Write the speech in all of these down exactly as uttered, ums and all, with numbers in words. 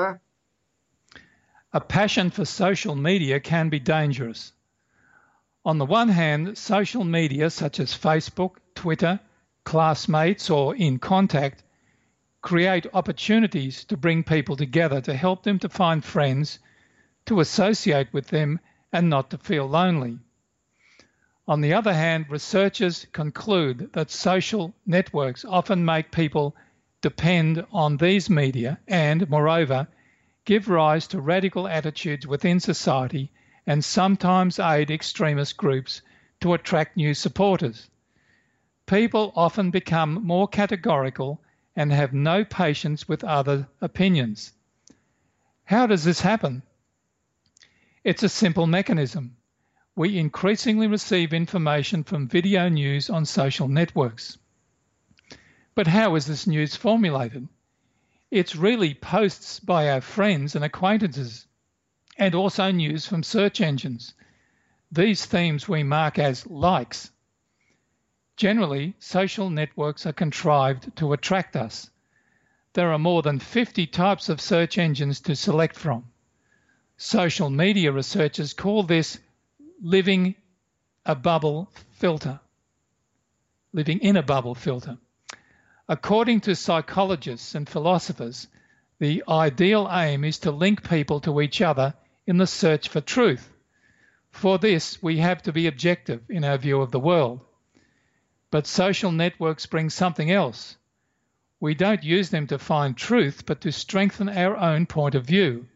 Sure. A passion for social media can be dangerous. On the one hand, social media such as Facebook, Twitter, Classmates, or In Contact create opportunities to bring people together, to help them to find friends, to associate with them, and not to feel lonely. On the other hand, researchers conclude that social networks often make people depend on these media and, moreover, give rise to radical attitudes within society and sometimes aid extremist groups to attract new supporters. People often become more categorical and have no patience with other opinions. How does this happen? It's a simple mechanism. We increasingly receive information from video news on social networks. But how is this news formulated? It's really posts by our friends and acquaintances, and also news from search engines. These themes we mark as likes. Generally, social networks are contrived to attract us. There are more than fifty types of search engines to select from. Social media researchers call this living a bubble filter, living in a bubble filter. According to psychologists and philosophers, the ideal aim is to link people to each other in the search for truth. For this, we have to be objective in our view of the world. But social networks bring something else. We don't use them to find truth, but to strengthen our own point of view.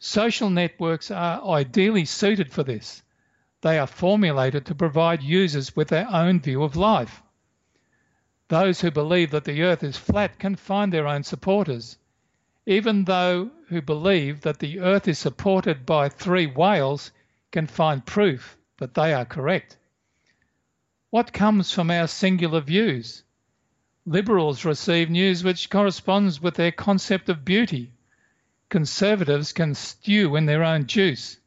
Social networks are ideally suited for this. They are formulated to provide users with their own view of life. Those who believe that the earth is flat can find their own supporters. Even those who believe that the earth is supported by three whales can find proof that they are correct. What comes from our singular views? Liberals receive news which corresponds with their concept of beauty. Conservatives can stew in their own juice.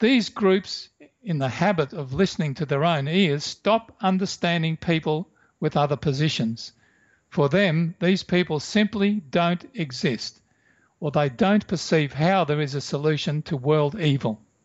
These groups, in the habit of listening to their own ears, stop understanding people with other positions. For them, these people simply don't exist, or they don't perceive how there is a solution to world evil.